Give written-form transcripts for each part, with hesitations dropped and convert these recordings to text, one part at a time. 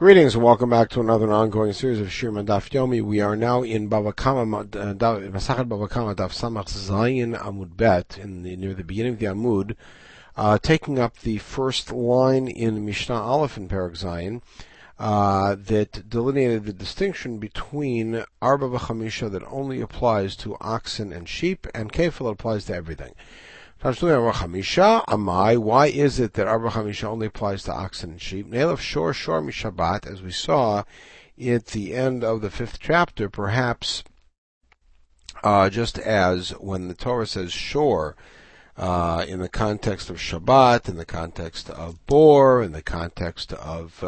Greetings and welcome back to another ongoing series of Shirma Dafyomi. We are now in Bava Kama, Masachat Bava Kama, Daf Samach Zayin Amud Bet, near the beginning of the Amud, taking up the first line in Mishnah Aleph in Perek Zayin that delineated the distinction between Arba V'chamisha that only applies to oxen and sheep, and Kefal that applies to everything. Why is it that Arba V'chamisha only applies to oxen and sheep? Nelef shor mishabat, as we saw at the end of the fifth chapter, perhaps just as when the Torah says shor in the context of Shabbat, in the context of bor, in the context of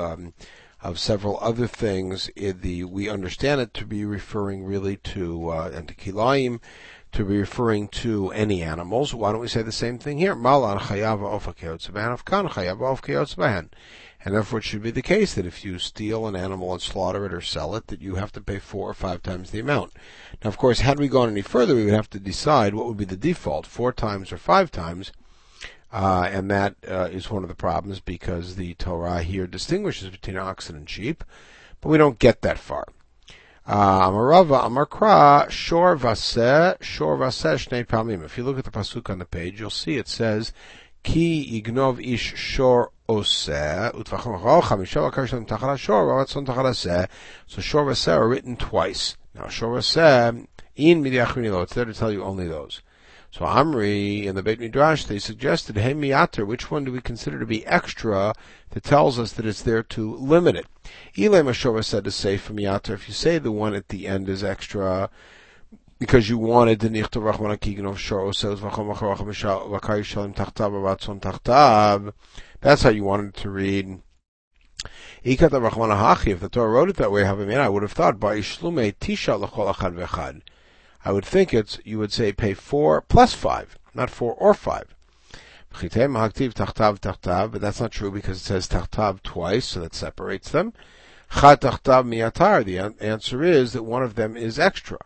several other things, we understand it to be referring really to and to Kilayim, to be referring to any animals. Why don't we say the same thing here? Mah lan chayava of k'yotzei bahen. And therefore it should be the case that if you steal an animal and slaughter it or sell it, that you have to pay 4 or 5 times the amount. Now, of course, had we gone any further, we would have to decide what would be the default, 4 times or 5 times. And that is one of the problems, because the Torah here distinguishes between oxen and sheep, but we don't get that far. Amarava, Amarkra, Shorvase, Shnei Paimim. If you look at the pasuk on the page, you'll see it says, Ki ignov ish shor ose, utvachom rocha, mishal akarish lemitachar haShor, rovetzon tacharaseh. So Shorvase are written twice. Now Shorvase, in midiachrinilo, it's there to tell you only those. So Amri, in the Beit Midrash, they suggested, hey miyater, which one do we consider to be extra that tells us that it's there to limit it? Ile Mashova said to say for miyater, if you say the one at the end is extra because you wanted the nichtav rachmana ki ignov ish oseh utvachom rocha mishal akarish lemitachtav rovetzon tachtav, that's how you wanted to read. If the Torah wrote it that way, havmina, I would have thought, by ishlume tisha lechol achad vechad. I would think you would say pay 4 plus 5, not 4 or 5. But that's not true because it says tahtav twice, so that separates them. The answer is that one of them is extra.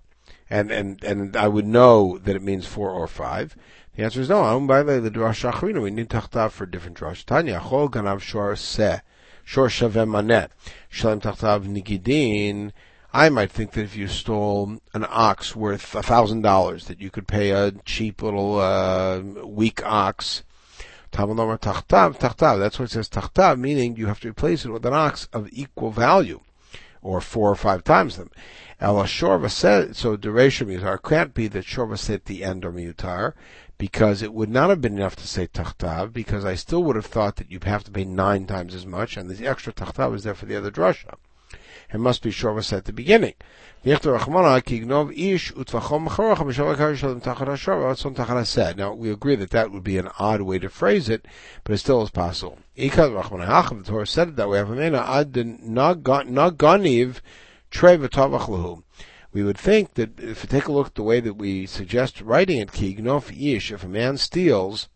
And I would know that it means 4 or 5. The answer is no. We need tahtav for different drash. I might think that if you stole an ox worth $1,000, that you could pay a cheap little weak ox. Tachtav. That's what it says tachtav, meaning you have to replace it with an ox of equal value, or 4 or 5 times them. So duration miyatar can't be that shorvase at the end or miyatar, because it would not have been enough to say tachtav, because I still would have thought that you'd have to pay 9 times as much, and the extra tachtav is there for the other drasha. It must be shorvase at the beginning. Now, we agree that that would be an odd way to phrase it, but it still is possible. The Torah said it that way. We would think that if you take a look at the way that we suggest writing it, if a man steals,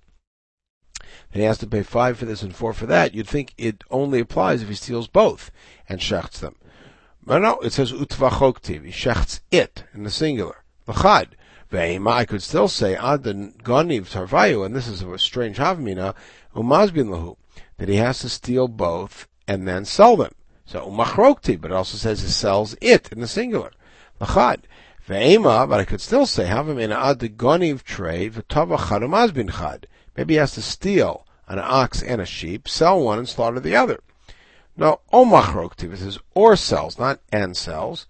and he has to pay 5 for this and 4 for that, you'd think it only applies if he steals both and shechts them. But no, it says utvachoktiv. He shechts it in the singular. Lachad ve'eima. I could still say adan goniv tarvayu, and this is a strange havmina umazbin lahu, that he has to steal both and then sell them. So umachroktiv, but it also says he sells it in the singular. Lachad ve'eima, but I could still say havmina adan goniv trei v'tavachad umazbin chad. Maybe he has to steal an ox and a sheep, sell one and slaughter the other. No, omachroktiv, it says or sells, not and sells.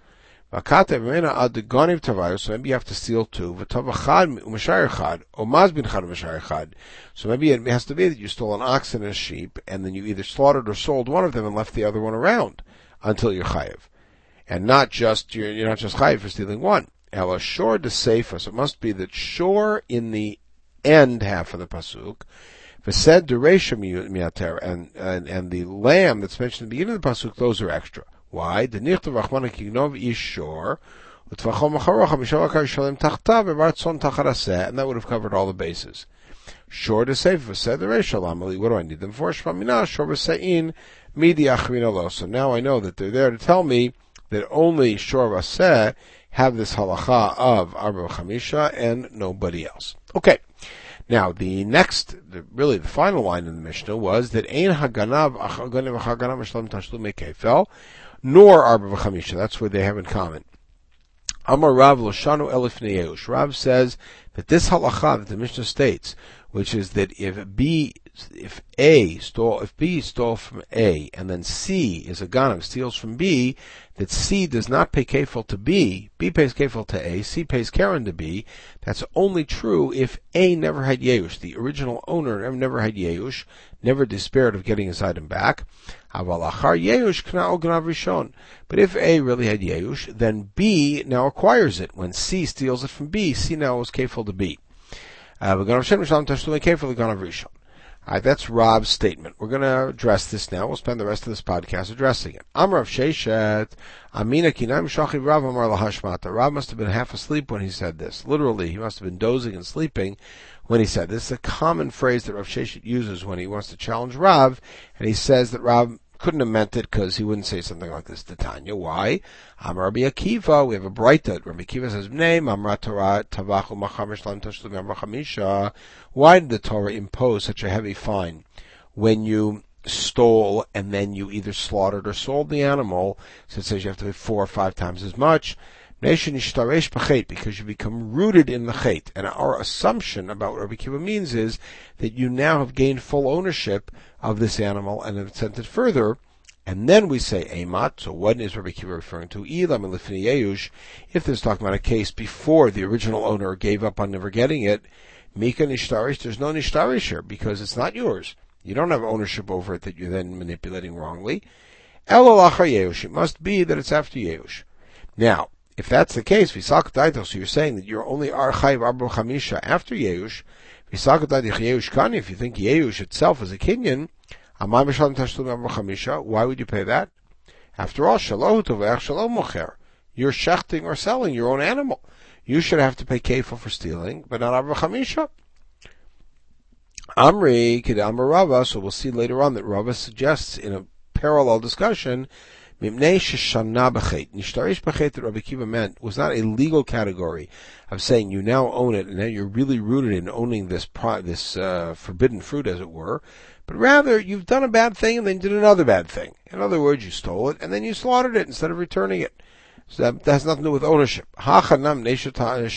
Vakatev mena adgoniv tavayu, so maybe you have to steal 2. V'tavachad umashayachad, omazbinchad umashayachad. So maybe it has to be that you stole an ox and a sheep, and then you either slaughtered or sold one of them and left the other one around until you're chayiv, and you're not just chayiv for stealing one. Ela shor deseifas, so it must be that shor in the end half of the pasuk, v'sed dereisha miyater, and the lamb that's mentioned at the beginning of the pasuk, those are extra. Why? The nichtav rachmana ki ignov ish shor, utvachom rocha mishal akarish lemitachtav rovetzon tacharaseh, and that would have covered all the bases. Shor to say v'sed dereisha lamali. What do I need them for? Shvamina shor v'sein midiachrinilo. So now I know that they're there to tell me that only shor v'seh have this halacha of Arba V'chamisha and nobody else. Okay. Now, the final line in the Mishnah was that ein haganav hashlam tashlum kefal, nor Arba V'chamisha. That's what they have in common. Amar Rav Loshanu Elifnei Yeush. Rav says that this halacha that the Mishnah states, which is that if B stole from A, and then C is a ganav, steals from B, that C does not pay kefal to B pays kefal to A, C pays keren to B. That's only true if A never had yeush. The original owner never had yeush, never despaired of getting his item back. Aval achar yeush kna'o ganav rishon. But if A really had yeush, then B now acquires it. When C steals it from B, C now owes kefal to B. That's Rob's statement. We're going to address this now. We'll spend the rest of this podcast addressing it. Amrav Sheshet, Amina Kinam Shachi Rav Amar Lahashmata. Rav must have been half asleep when he said this. Literally, he must have been dozing and sleeping when he said this. It's a common phrase that Rav Sheshet uses when he wants to challenge Rav, and he says that Rav couldn't have meant it because he wouldn't say something like this to Tanya. Why? Amar Rabbi Akiva. We have a brayta. Rabbi Akiva says, why did the Torah impose such a heavy fine when you stole and then you either slaughtered or sold the animal? So it says you have to pay 4 or 5 times as much. Because you become rooted in the chet. And our assumption about what Rabbi Kiva means is that you now have gained full ownership of this animal and have sent it further. And then we say, Eimat, so what is Rabbi Kiva referring to? Ilam and Lifnei Yeush, if this is talking about a case before the original owner gave up on never getting it, Mika Nishtarish, there's no Nishtarish here because it's not yours. You don't have ownership over it that you're then manipulating wrongly. El Alacha Yeush, it must be that it's after Yeush. Now, if that's the case, so you're saying that you're only archaiv Arba V'chamisha after Yeush. If you think Yeush itself is a kinyan, why would you pay that? After all, you're shechting or selling your own animal. You should have to pay kefal for stealing, but not Arba V'chamisha. Amri kid Amar Rava. So we'll see later on that Rava suggests in a parallel discussion Nishtarish b'chet that Rabbi Kiva meant was not a legal category of saying you now own it and now you're really rooted in owning this forbidden fruit, as it were, but rather you've done a bad thing and then did another bad thing. In other words, you stole it and then you slaughtered it instead of returning it. So that has nothing to do with ownership. It's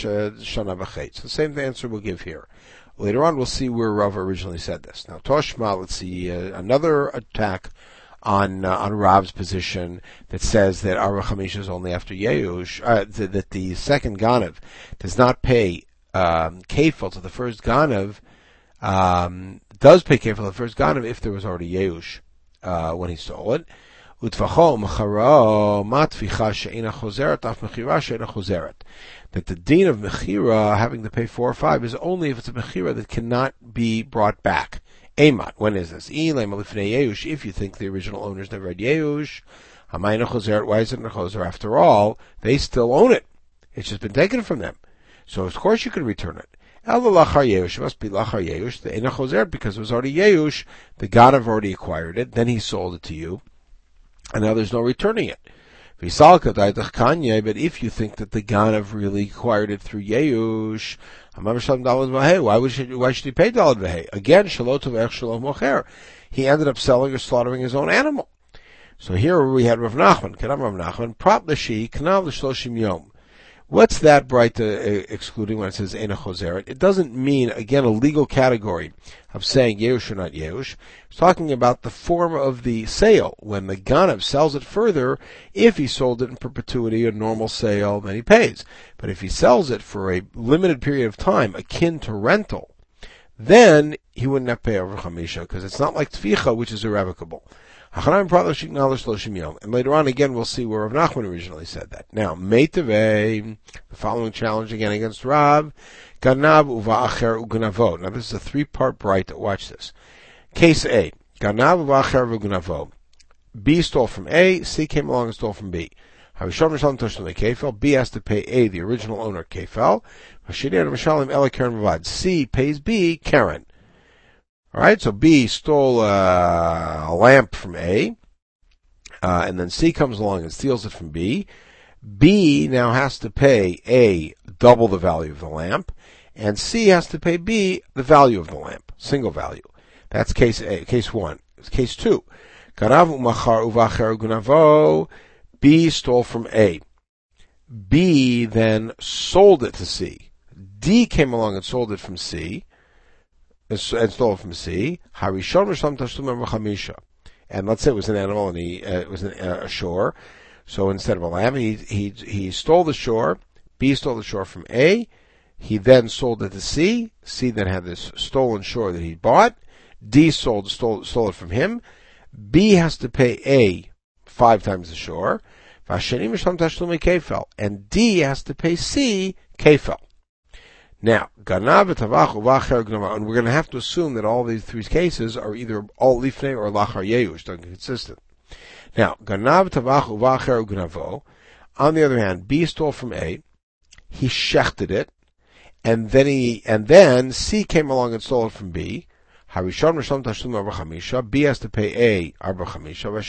the same answer we'll give here. Later on, we'll see where Rav originally said this. Now, Toshma, let's see another attack on Rav's position that says that Arba V'chamisha is only after Yeush, that the second Ganav does not pay kefal to the first Ganav, does pay kefal to the first Ganav if there was already Yeush when he stole it. That the din of Mechira, having to pay 4 or 5, is only if it's a Mechira that cannot be brought back. Eimat, when is this? If you think the original owners never had Yeush, why is it in a Choser? After all, they still own it. It's just been taken from them. So of course you can return it. El Lachar Yeush, it must be Lachar Yeush, the Ein HaChoser, because it was already Yeush, the Ganav already acquired it, then he sold it to you, and now there's no returning it. But if you think that the Ganav really acquired it through Yeush, why should he pay Dalad V'hei? Again, Shalotov Shalom Mocher. He ended up selling or slaughtering his own animal. So here we had Rav Nachman. Kedam Rav Nachman, Prop Lashi, Knav L'shloshim Yom. What's that brayta excluding when it says Ein HaChozeret? It doesn't mean, again, a legal category of saying Yeush or not Yeush. It's talking about the form of the sale. When the Ganav sells it further, if he sold it in perpetuity, a normal sale, then he pays. But if he sells it for a limited period of time, akin to rental, then he wouldn't have to pay Arba V'chamisha, because it's not like Tficha, which is irrevocable. And later on, again, we'll see where Rav Nachman originally said that. Now, Meitaveh, the following challenge again against Rav, Ganav uva'acher u'ganavo. Now, this is a 3-part brayta. Watch this. Case A, Ganav uva'acher u'ganavo. B stole from A, C came along and stole from B. B has to pay A, the original owner, Kefal. C pays B, Karen. Alright, so B stole a lamp from A, and then C comes along and steals it from B. B now has to pay A double the value of the lamp. and C has to pay B the value of the lamp, single value. That's case A, case 1. Case 2. B stole from A. B then sold it to C. D came along and sold it from C, and stole it from C. And let's say it was an animal, and it was a shore. So instead of a lamb, he stole the shore. B stole the shore from A. He then sold it to C. C then had this stolen shore that he bought. D stole it from him. B has to pay A 5 times the shore. And D has to pay C Kefal. Now, and we're going to have to assume that all these three cases are either all lifnei or lachar yeush, they're consistent. Now, on the other hand, B stole from A, he shechted it, and then C came along and stole it from B. B has to pay A Arba V'chamisha.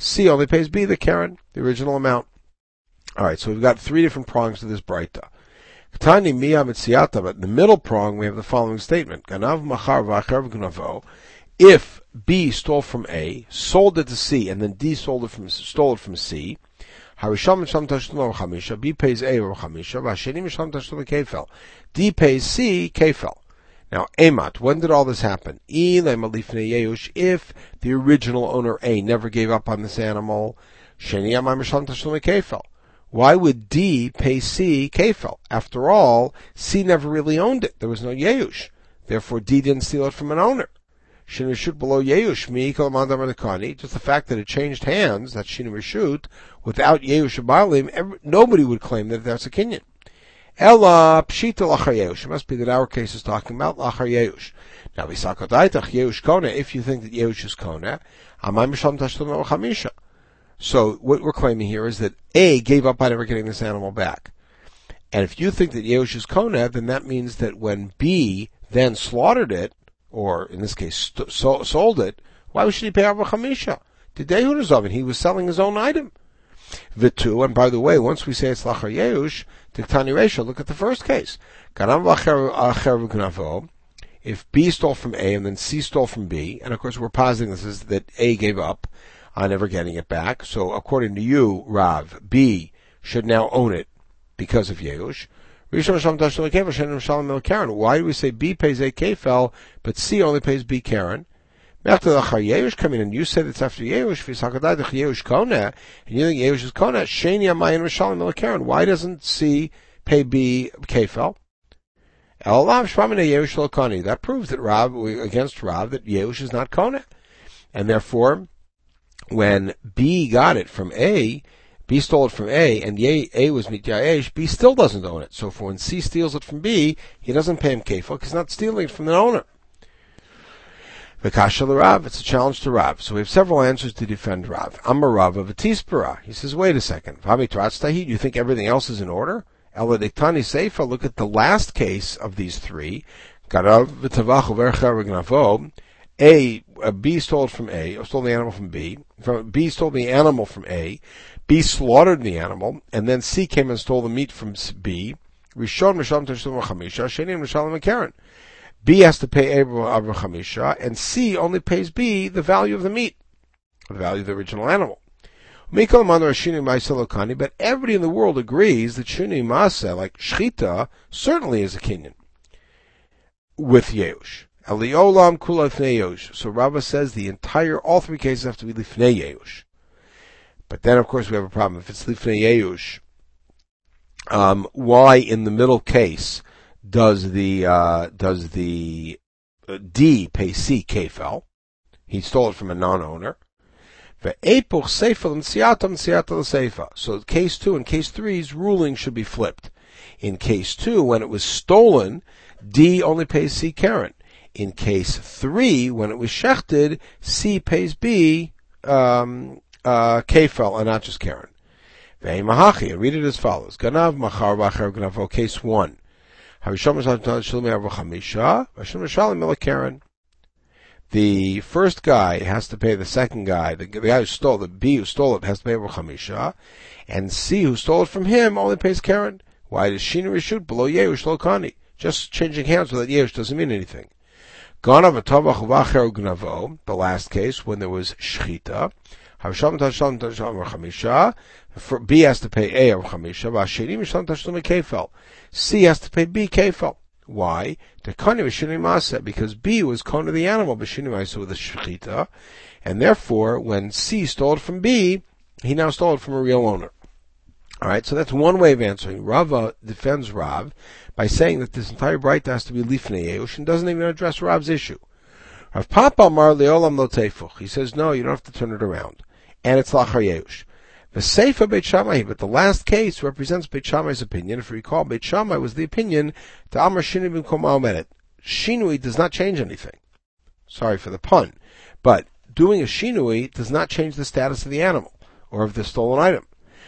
C only pays B the Karen, the original amount. All right, so we've got three different prongs to this brayta. But in the middle prong, we have the following statement: if B stole from A, sold it to C, and then D stole it from C, B pays A or Chamisha, D pays C Kefal. Now, Emat, when did all this happen? If the original owner A never gave up on this animal, why would D pay C Kefal? After all, C never really owned it. There was no Yeush. Therefore, D didn't steal it from an owner. Shinu Reshut below Yeush, mi Kalamanda Mardakani, just the fact that it changed hands, that's Shinu Reshut, without Yeush Abalim, nobody would claim that that's a kinyan. Ella Pshita Lachar Yeush. It must be that our case is talking about Lachar Yeush. Now, Visakot Aitach Yeush Kona, if you think that Yeush is Kona, Amay Misham Tashtum Chamisha. So, what we're claiming here is that A gave up on ever getting this animal back. And if you think that Yeush is Kona, then that means that when B then slaughtered it, or in this case sold it, why should he pay Arba V'chamisha? He was selling his own item. Vitu, and by the way, once we say it's Lachar Yeush, Tiktani Resha, look at the first case. If B stole from A and then C stole from B, and of course we're positing this is that A gave up on never getting it back, so according to you, Rav, B should now own it because of Yeush. Why do we say B pays A Kefal, but C only pays B Karen? Come in and you said it's after Yeush, and you think Yeush is Kona, Shania Mayan Rishalim Mil Karen. Why doesn't C pay B Kefal? That proves that Rav, against Rav, that Yeush is not Kona. And therefore, when B got it from A, B stole it from A, and A was midiachrinilo, B still doesn't own it. So for when C steals it from B, he doesn't pay him Kefal, because he's not stealing it from the owner. V'kasha l'Rav, it's a challenge to Rav. So we have several answers to defend Rav. Amar Rav of a tispera. He says, wait a second. V'hamitratstahi, you think everything else is in order? Ela diktani seifa, look at the last case of these three. Ganav v'tavach uvercha v'gnavo. B stole it from A, or stole the animal from B. B stole the animal from A. B slaughtered the animal, and then C came and stole the meat from B. Rishon Misham Tashtum Chamisha, Sheni Mishal Makaran. B has to pay A Arba V'chamisha, and C only pays B the value of the meat, the value of the original animal. But everybody in the world agrees that Shuni Masa, like Shchita, certainly is a kinyan with Yeush. Aliolam Kula Lifnei Yeush. So Rava says the entire, all three cases have to be Lifnei Yeush. But then, of course, we have a problem. If it's Lifnei Yeush, why in the middle case does the D pay C Kefal? He stole it from a non-owner. So case 2 and case 3's ruling should be flipped. In case 2, when it was stolen, D only pays C Karen. In case 3, when it was shechted, C pays B Kefal, and not just Karen. Ve'emahachi, read it as follows. Ganav machar b'achar gnavo, case 1. The first guy has to pay the second guy. The guy who stole, the B who stole it, has to pay Arba V'chamisha, and C who stole it from him only pays Karen. Why does Shina Reshut below Yeush Lokani? Just changing hands without Yeush doesn't mean anything. Ganav Atavach Vacher Gnavo, the last case, when there was Shechita, Havsham Tashlam Tashlam V'chamisha, B has to pay A of Chamisha, Vashini Mishlam Tashlam Kefal. C has to pay B Kefal. Why? Because B was Kon of the animal, Bashini Masa with a Shechita, and therefore, when C stole it from B, he now stole it from a real owner. Alright, so that's one way of answering. Rava defends Rav by saying that this entire brayta has to be lifnei Yeush and doesn't even address Rav's issue. Rav Papa Amar leolam lo teifuch. He says, no, you don't have to turn it around. And it's lachar Yeush. V'seifa Beit Shammai, but the last case represents Beit Shammai's opinion. If you recall, Beit Shammai was the opinion to Amar Shinui b'mkom ha'omedet. Shinui does not change anything. Sorry for the pun. But doing a Shinui does not change the status of the animal or of the stolen item.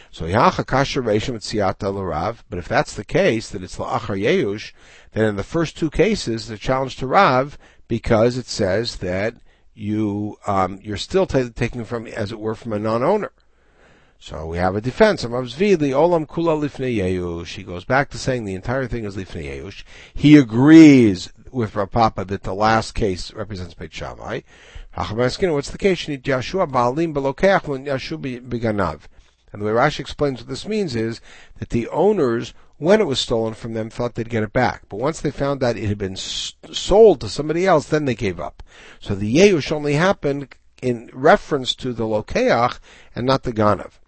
So yacha kasher reishim etziata l'Rav. But if that's the case, that it's la'achar Yeush, then in the first two cases, the challenge to Rav, because it says that you're still taking from, as it were, from a non-owner. So we have a defense. Amavzvi li'olam kula lifnei Yeush. He goes back to saying the entire thing is lifnei Yeush. He agrees with Rav Papa that the last case represents Beit Shammai. Hachamaskina, what's the case? You need Yashua ba'alim belokeach when Yashua beganav. And the way Rashi explains what this means is that the owners, when it was stolen from them, thought they'd get it back. But once they found out it had been sold to somebody else, then they gave up. So the Yeush only happened in reference to the Lokeach and not the Ganav.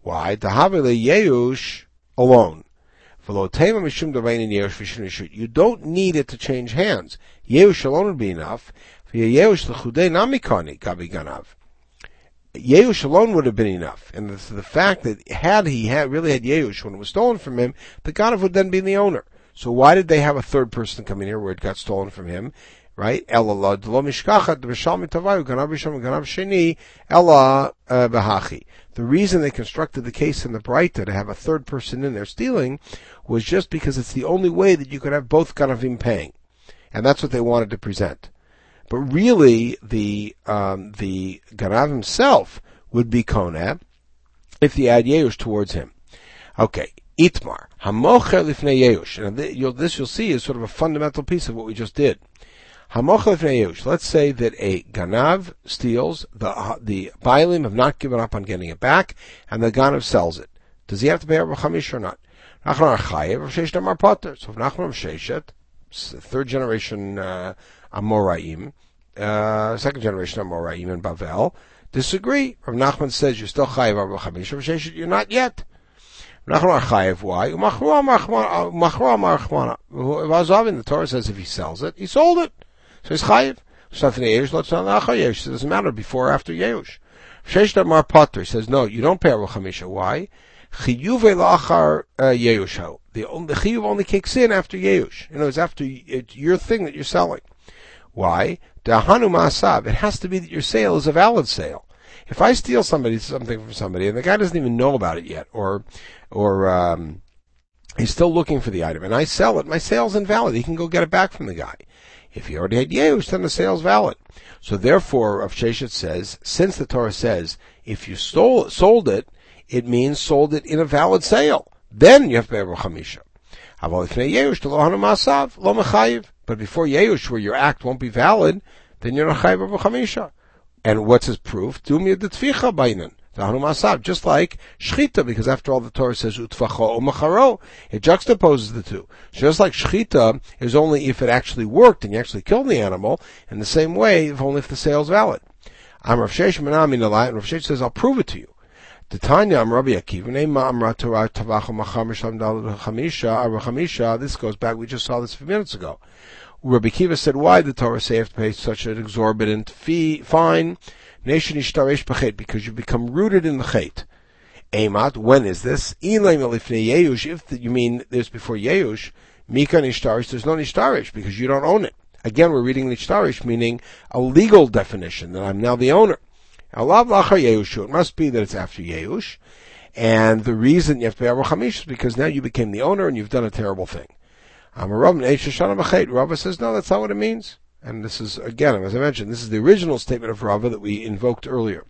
Why? Tahavi le Yeush alone. You don't need it to change hands. Yeush alone would be enough. Yeush alone would have been enough. And the fact that had he really had Yeush when it was stolen from him, the Ganav would then be the owner. So why did they have a third person come in here where it got stolen from him? Right? Ella bahachi. The reason they constructed the case in the brayta to have a third person in there stealing was just because it's the only way that you could have both Ganavim paying. And that's what they wanted to present. But really, the Ganav himself would be Koneh if you add Yeush towards him. Okay, Itmar. Hamocher lifnei Yeush. And this you'll see is sort of a fundamental piece of what we just did. Hamocher lifnei Yeush. Let's say that a Ganav steals, the Bailim have not given up on getting it back, and the Ganav sells it. Does he have to pay Arba V'chamisha or not? Nachman Archayev, Rav Sheshet Amar Potter. So if Nachman Rav Sheshet, third generation Amoraim, second generation Amoraim in Bavel, disagree. Rav Nachman says you're still chayev Arba V'chamisha. Rav Sheshet, you're not yet. Nachman are chayev. Why? The Torah says if he sells it, he sold it, so he's chayev. So it doesn't matter before or after Yeush. Sheshet Amar Potter says no, you don't pay Arba V'chamisha. Why? Chiyuv elachar Yeush. The chiyuv only kicks in after Yeush. You know, it's after your thing that you're selling. Why? Dahanu ma'asav. It has to be that your sale is a valid sale. If I steal something from somebody, and the guy doesn't even know about it yet, or he's still looking for the item, and I sell it, my sale's invalid. He can go get it back from the guy. If he already had Yeush, then the sale's valid. So therefore, Rav Sheshet says, since the Torah says, if you sold it, it means sold it in a valid sale. Then you have to pay Arba V'chamisha. But before Yeush, where your act won't be valid, then you're not chayev Arba V'chamisha. And what's his proof? Just like Shechita, because after all the Torah says utvachom rocha, it juxtaposes the two. So just like Shechita is only if it actually worked and you actually killed the animal, in the same way, if only if the sale's valid. And Rav Sheshet says, I'll prove it to you. This goes back, we just saw this a few minutes ago. Rabbi Akiva said, why did the Torah say you have to pay such an exorbitant fine? Because you become rooted in the chet. Eimat, when is this? If you mean there's before Yeush, Mika nishtarish, there's no nishtarish, because you don't own it. Again, we're reading nishtarish, meaning a legal definition, that I'm now the owner. It must be that it's after Yeush, and the reason you have to pay Arba V'chamisha is because now you became the owner and you've done a terrible thing. Rabbi says, no, that's not what it means. And this is, again, as I mentioned, this is the original statement of Rava that we invoked earlier.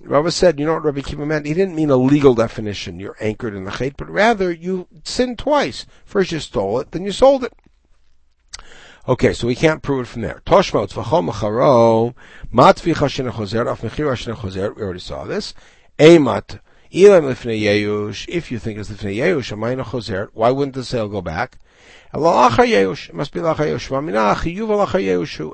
Rava said, you know what Rabbi Kiva meant? He didn't mean a legal definition, you're anchored in the chet, but rather you sinned twice. First you stole it, then you sold it. Okay, so we can't prove it from there. Toshma, utvachom rocha, matvicha shenechozer, af mechira shenechozer, we already saw this. Eimat, ilam lifnei yeush, if you think it's lifnei yeush, amayna chozer, why wouldn't the sale go back? It must be lachayeush.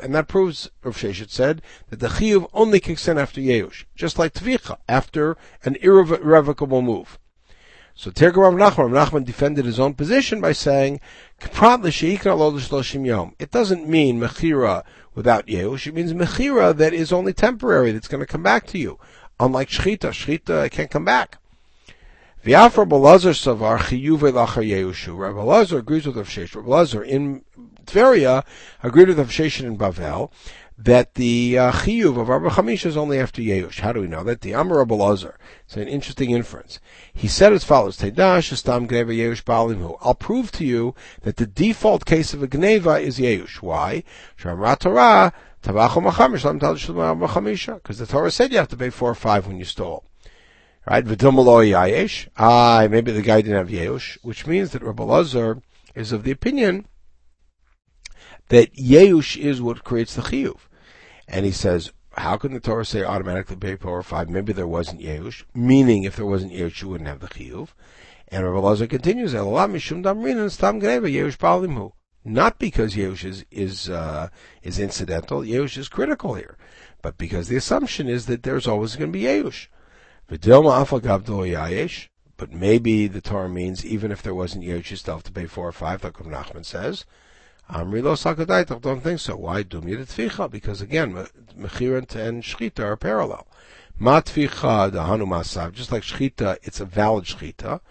And that proves, Rav Sheshet said, that the chiyuv only kicks in after yeush, just like tvicha, after an irrevocable move. So Rav Nachman defended his own position by saying, it doesn't mean mechira without yeush, it means mechira that is only temporary, that's going to come back to you. Unlike shechita can't come back. V'afra Belazar savar chiyuve lacha yeushu. Rabbi Belazar agrees with Rav Sheshet. Rabbi Belazar in Tveria agreed with Rav Sheshet in Bavel that the chiyuv of Arba V'chamisha is only after yeush. How do we know that? The Amar Rabbi Belazar. It's an interesting inference. He said as follows: Teidash estam gneva yeush ba'alimhu. I'll prove to you that the default case of a gneva is yeush. Why? Shemra Torah tabachom achamish lam tal shlom Arba V'chamisha. Because the Torah said you have to pay 4 or 5 when you stole. Right? Maybe the guy didn't have yeush, which means that Rabbi Elazar is of the opinion that yeush is what creates the chiyuv. And he says, how can the Torah say automatically pay 4 or 5? Maybe there wasn't yeush, meaning if there wasn't yeush, you wouldn't have the chiyuv. And Rabbi Elazar continues, not because yeush is incidental, yeush is critical here, but because the assumption is that there's always going to be yeush. But maybe the Torah means even if there wasn't yeush, you still have to pay 4 or 5, like Nachman says. Don't think so. Why? Because again, mechira and shechita are parallel. Just like shechita, it's a valid shechita. It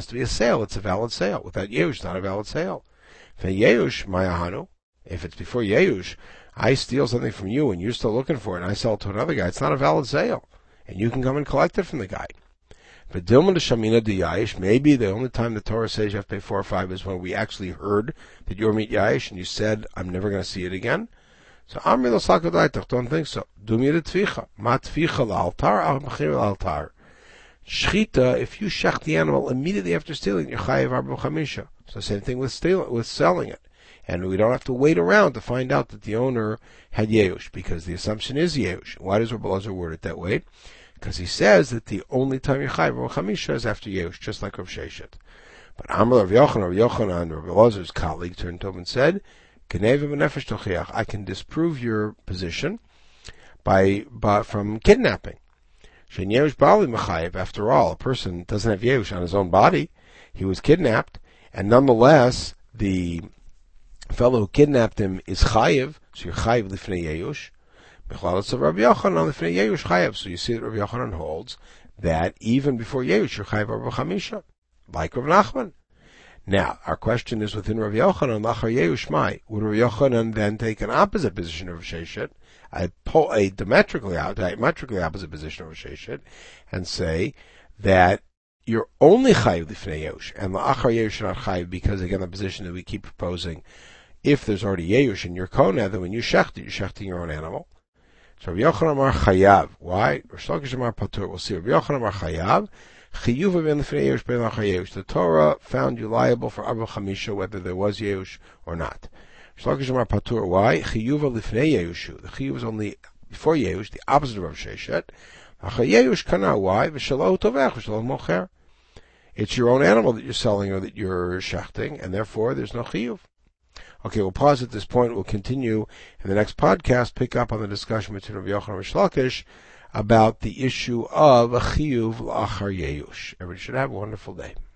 has to be a sale. It's a valid sale. Without yeush, it's not a valid sale. If it's before yeush, I steal something from you and you're still looking for it and I sell it to another guy, it's not a valid sale. And you can come and collect it from the guy. But maybe the only time the Torah says you have to pay 4 or 5 is when we actually heard that you were mit yayish and you said, I'm never going to see it again. So don't think so. Shchita, if you shech the animal immediately after stealing, you're chayav Arba V'chamisha. So same thing with selling it. And we don't have to wait around to find out that the owner had yeush, because the assumption is yeush. Why does Rabbi Elazar word it that way? Because he says that the only time you chayv Arba V'chamisha is after yeush, just like Rav Sheshet. But Amar Rav Yochanan, Rabbi Elazar's colleague, turned to him and said, I can disprove your position by from kidnapping. After all, a person doesn't have yeush on his own body. He was kidnapped, and nonetheless, the fellow who kidnapped him is chayiv, so you're chayiv lifnei yeush. Mechlalas of Rabbi Yochanan lifnei yeush chayiv. So you see that Rabbi Yochanan holds that even before yeush, you're chayiv Arba V'chamisha, like Rabbi Nachman. Now, our question is within Rabbi Yochanan, lachar yeush mai. Would Rabbi Yochanan then take an opposite position of Rav Sheshet, a diametrically opposite position of Rav Sheshet, and say that you're only chayiv lifnei yeush, and lachar yeush not chayiv, because again the position that we keep proposing. If there's already yeush in your kona, then when you shecht it, you're shechting your own animal. So Rabbi Yochanan mar chayav. Why? Rosh Lakish mar patur. We'll see. Rabbi Yochanan mar chayav. Chiyuv ben lefnei yeush ben lachar yeush. The Torah found you liable for Arba V'chamisha, whether there was yeush or not. Rosh Lakish mar patur. Why? Chiyuv lefnei yeushu. The chiyuv is only before yeush, the opposite of Rav Sheshet. Lachar yeush kana. Why? V'shalo tovech, v'shalo mocher. It's your own animal that you're selling or that you're shechting, and therefore there's no chiyuv. Okay, we'll pause at this point. We'll continue in the next podcast, pick up on the discussion between Rabbi Yochanan and Rish Lakish about the issue of a chiyuv l'achar yeush. Everybody should have a wonderful day.